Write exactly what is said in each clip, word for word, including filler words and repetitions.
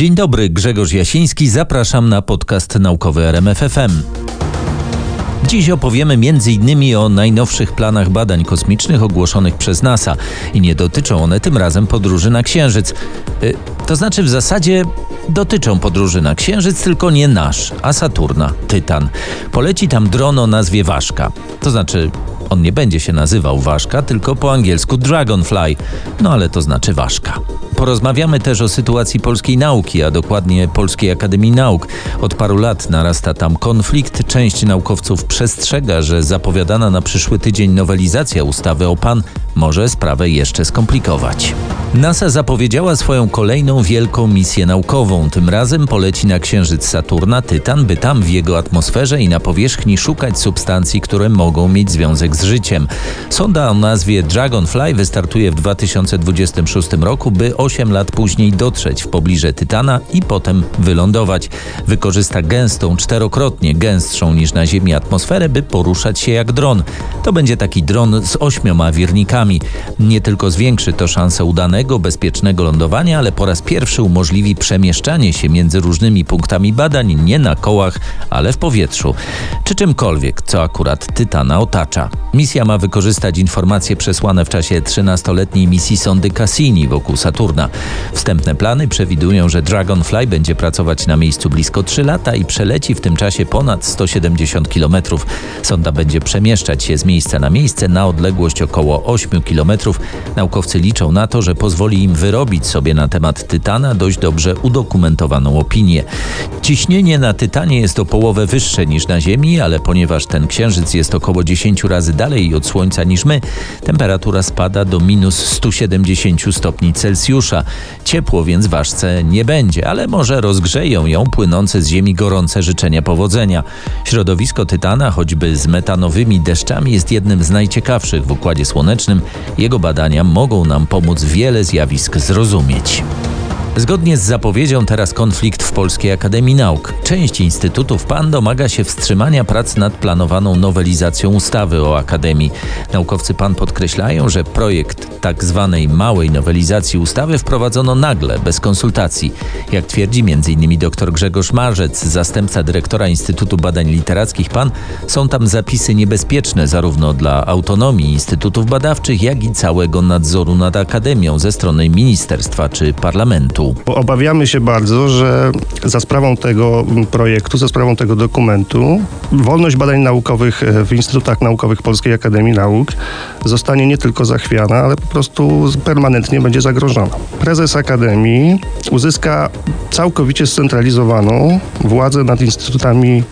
Dzień dobry, Grzegorz Jasiński, zapraszam na podcast naukowy R M F F M. Dziś opowiemy między innymi o najnowszych planach badań kosmicznych ogłoszonych przez NASA i nie dotyczą one tym razem podróży na Księżyc. Y- to znaczy w zasadzie dotyczą podróży na Księżyc, tylko nie nasz, a Saturna, Tytan. Poleci tam dron o nazwie Ważka, to znaczy on nie będzie się nazywał Ważka, tylko po angielsku Dragonfly, no ale to znaczy Ważka. Porozmawiamy też o sytuacji polskiej nauki, a dokładnie Polskiej Akademii Nauk. Od paru lat narasta tam konflikt. Część naukowców przestrzega, że zapowiadana na przyszły tydzień nowelizacja ustawy o P A N może sprawę jeszcze skomplikować. NASA zapowiedziała swoją kolejną wielką misję naukową. Tym razem poleci na Księżyc Saturna Tytan, by tam w jego atmosferze i na powierzchni szukać substancji, które mogą mieć związek z życiem. Sonda o nazwie Dragonfly wystartuje w dwa tysiące dwudziestym szóstym roku, by osiem lat później dotrzeć w pobliże Tytana i potem wylądować. Wykorzysta gęstą, czterokrotnie gęstszą niż na Ziemi atmosferę, by poruszać się jak dron. To będzie taki dron z ośmioma wirnikami. Nie tylko zwiększy to szanse udanego, bezpiecznego lądowania, ale po raz pierwszy umożliwi przemieszczanie się między różnymi punktami badań nie na kołach, ale w powietrzu, czy czymkolwiek, co akurat Tytana otacza. Misja ma wykorzystać informacje przesłane w czasie trzynastoletniej misji sondy Cassini wokół Saturna. Wstępne plany przewidują, że Dragonfly będzie pracować na miejscu blisko trzy lata i przeleci w tym czasie ponad sto siedemdziesiąt kilometrów. Sonda będzie przemieszczać się z miejsca na miejsce na odległość około osiem kilometrów. Naukowcy liczą na to, że pozwoli im wyrobić sobie na temat Tytana dość dobrze udokumentowaną opinię. Ciśnienie na Tytanie jest o połowę wyższe niż na Ziemi, ale ponieważ ten Księżyc jest około dziesięć razy dalej od Słońca niż my, temperatura spada do minus sto siedemdziesiąt stopni Celsjusza. Ciepło więc Ważce nie będzie, ale może rozgrzeją ją płynące z Ziemi gorące życzenia powodzenia. Środowisko Tytana, choćby z metanowymi deszczami, jest jednym z najciekawszych w Układzie Słonecznym. Jego badania mogą nam pomóc wiele zjawisk zrozumieć. Zgodnie z zapowiedzią teraz konflikt w Polskiej Akademii Nauk. Część instytutów P A N domaga się wstrzymania prac nad planowaną nowelizacją ustawy o Akademii. Naukowcy P A N podkreślają, że projekt tak zwanej małej nowelizacji ustawy wprowadzono nagle, bez konsultacji. Jak twierdzi między innymi dr Grzegorz Marzec, zastępca dyrektora Instytutu Badań Literackich P A N, są tam zapisy niebezpieczne zarówno dla autonomii instytutów badawczych, jak i całego nadzoru nad Akademią ze strony ministerstwa czy parlamentu. Obawiamy się bardzo, że za sprawą tego projektu, za sprawą tego dokumentu wolność badań naukowych w instytutach naukowych Polskiej Akademii Nauk zostanie nie tylko zachwiana, ale po prostu permanentnie będzie zagrożona. Prezes Akademii uzyska całkowicie scentralizowaną władzę nad instytutami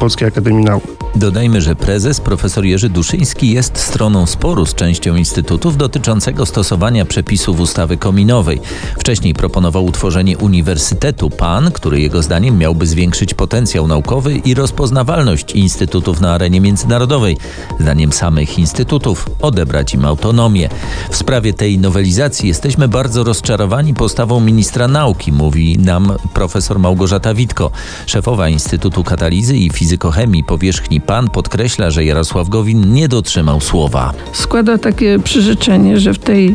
Polskiej Akademii Nauk. Dodajmy, że prezes profesor Jerzy Duszyński jest stroną sporu z częścią instytutów dotyczącego stosowania przepisów ustawy kominowej. Wcześniej proponował utworzenie Uniwersytetu P A N, który jego zdaniem miałby zwiększyć potencjał naukowy i rozpoznawalność instytutów na arenie międzynarodowej. Zdaniem samych instytutów odebrać im autonomię. W sprawie tej nowelizacji jesteśmy bardzo rozczarowani postawą ministra nauki, mówi nam profesor Małgorzata Witko. Szefowa Instytutu Katalizy i Fizykochemii Powierzchni P A N podkreśla, że Jarosław Gowin nie dotrzymał słowa. Składa takie przyrzeczenie, że w tej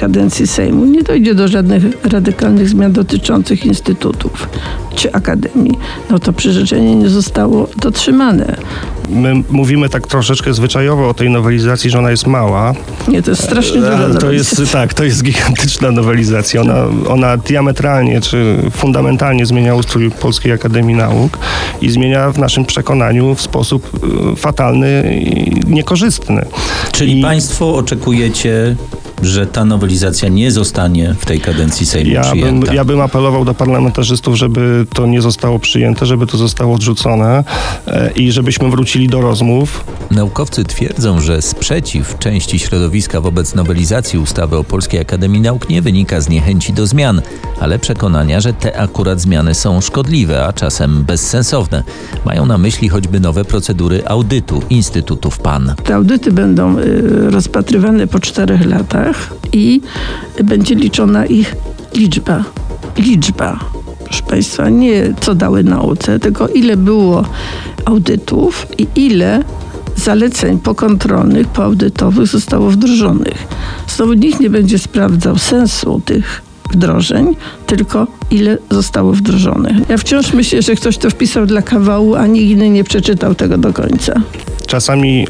kadencji Sejmu nie dojdzie do żadnych radykalnych zmian dotyczących instytutów czy akademii. No to przyrzeczenie nie zostało dotrzymane. My mówimy tak troszeczkę zwyczajowo o tej nowelizacji, że ona jest mała. Nie, to jest strasznie duża nowelizacja. Tak, to jest gigantyczna nowelizacja. Ona, ona diametralnie czy fundamentalnie zmienia ustrój Polskiej Akademii Nauk i zmienia w naszym przekonaniu w sposób fatalny i niekorzystny. Czyli I... państwo oczekujecie, że ta nowelizacja nie zostanie w tej kadencji Sejmu ja przyjęta. Bym, ja bym apelował do parlamentarzystów, żeby to nie zostało przyjęte, żeby to zostało odrzucone i żebyśmy wrócili do rozmów. Naukowcy twierdzą, że sprzeciw części środowiska wobec nowelizacji ustawy o Polskiej Akademii Nauk nie wynika z niechęci do zmian, ale przekonania, że te akurat zmiany są szkodliwe, a czasem bezsensowne. Mają na myśli choćby nowe procedury audytu instytutów P A N. Te audyty będą rozpatrywane po czterech latach i będzie liczona ich liczba. Liczba, proszę Państwa, nie co dały nauce, tylko ile było audytów i ile zaleceń pokontrolnych, poaudytowych zostało wdrożonych. Znowu nikt nie będzie sprawdzał sensu tych wdrożeń, tylko ile zostało wdrożonych. Ja wciąż myślę, że ktoś to wpisał dla kawału, a nikt inny nie przeczytał tego do końca. Czasami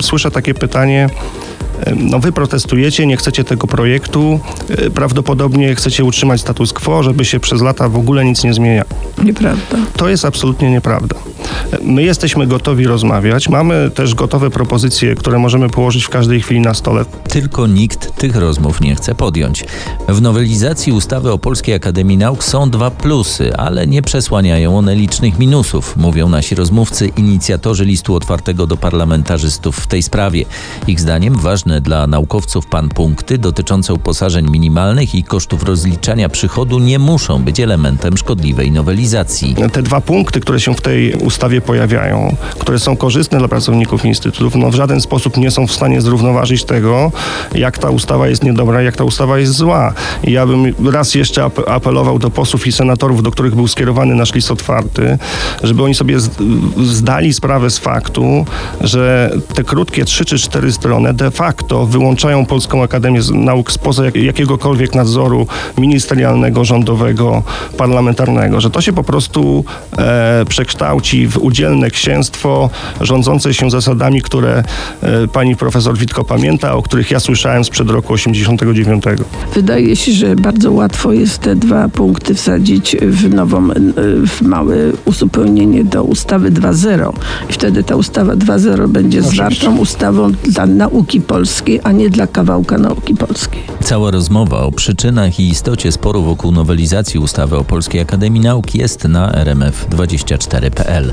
y, słyszę takie pytanie, no wy protestujecie, nie chcecie tego projektu, prawdopodobnie chcecie utrzymać status quo, żeby się przez lata w ogóle nic nie zmieniało. Nieprawda. To jest absolutnie nieprawda. My jesteśmy gotowi rozmawiać, mamy też gotowe propozycje, które możemy położyć w każdej chwili na stole. Tylko nikt tych rozmów nie chce podjąć. W nowelizacji ustawy o Polskiej Akademii Nauk są dwa plusy, ale nie przesłaniają one licznych minusów, mówią nasi rozmówcy, inicjatorzy listu otwartego do parlamentarzystów w tej sprawie. Ich zdaniem ważne dla naukowców PAN punkty dotyczące uposażeń minimalnych i kosztów rozliczania przychodu nie muszą być elementem szkodliwej nowelizacji. Te dwa punkty, które się w tej ustawie pojawiają, które są korzystne dla pracowników instytutów, no w żaden sposób nie są w stanie zrównoważyć tego, jak ta ustawa jest niedobra, jak ta ustawa jest zła. I ja bym raz jeszcze apelował do posłów i senatorów, do których był skierowany nasz list otwarty, żeby oni sobie zdali sprawę z faktu, że te krótkie trzy czy cztery strony de facto to wyłączają Polską Akademię Nauk spoza jak, jakiegokolwiek nadzoru ministerialnego, rządowego, parlamentarnego, że to się po prostu e, przekształci w udzielne księstwo rządzące się zasadami, które e, pani profesor Witko pamięta, o których ja słyszałem sprzed roku osiemdziesiątego dziewiątego. Wydaje się, że bardzo łatwo jest te dwa punkty wsadzić w nową, w małe uzupełnienie do ustawy dwa zero. I wtedy ta ustawa dwa zero będzie zwartą ustawą dla nauki polskiej. Polski, a nie dla kawałka nauki polskiej. Cała rozmowa o przyczynach i istocie sporu wokół nowelizacji ustawy o Polskiej Akademii Nauk jest na r m f dwadzieścia cztery kropka p l.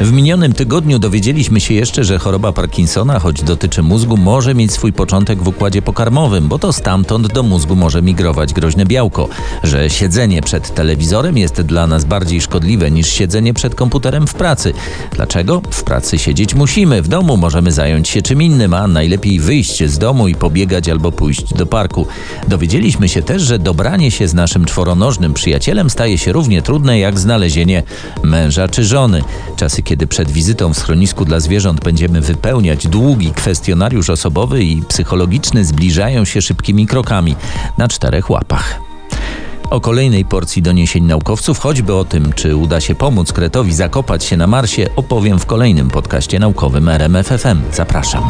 W minionym tygodniu dowiedzieliśmy się jeszcze, że choroba Parkinsona, choć dotyczy mózgu, może mieć swój początek w układzie pokarmowym, bo to stamtąd do mózgu może migrować groźne białko. Że siedzenie przed telewizorem jest dla nas bardziej szkodliwe niż siedzenie przed komputerem w pracy. Dlaczego? W pracy siedzieć musimy, w domu możemy zająć się czym innym, a najlepiej wyjść z domu i pobiegać albo pójść do parku. Dowiedzieliśmy się też, że dobranie się z naszym czworonożnym przyjacielem staje się równie trudne jak znalezienie męża czy żony. Czasy, kiedy przed wizytą w schronisku dla zwierząt będziemy wypełniać długi kwestionariusz osobowy i psychologiczny, zbliżają się szybkimi krokami na czterech łapach. O kolejnej porcji doniesień naukowców, choćby o tym, czy uda się pomóc Kretowi zakopać się na Marsie, opowiem w kolejnym podcaście naukowym R M F F M. Zapraszam.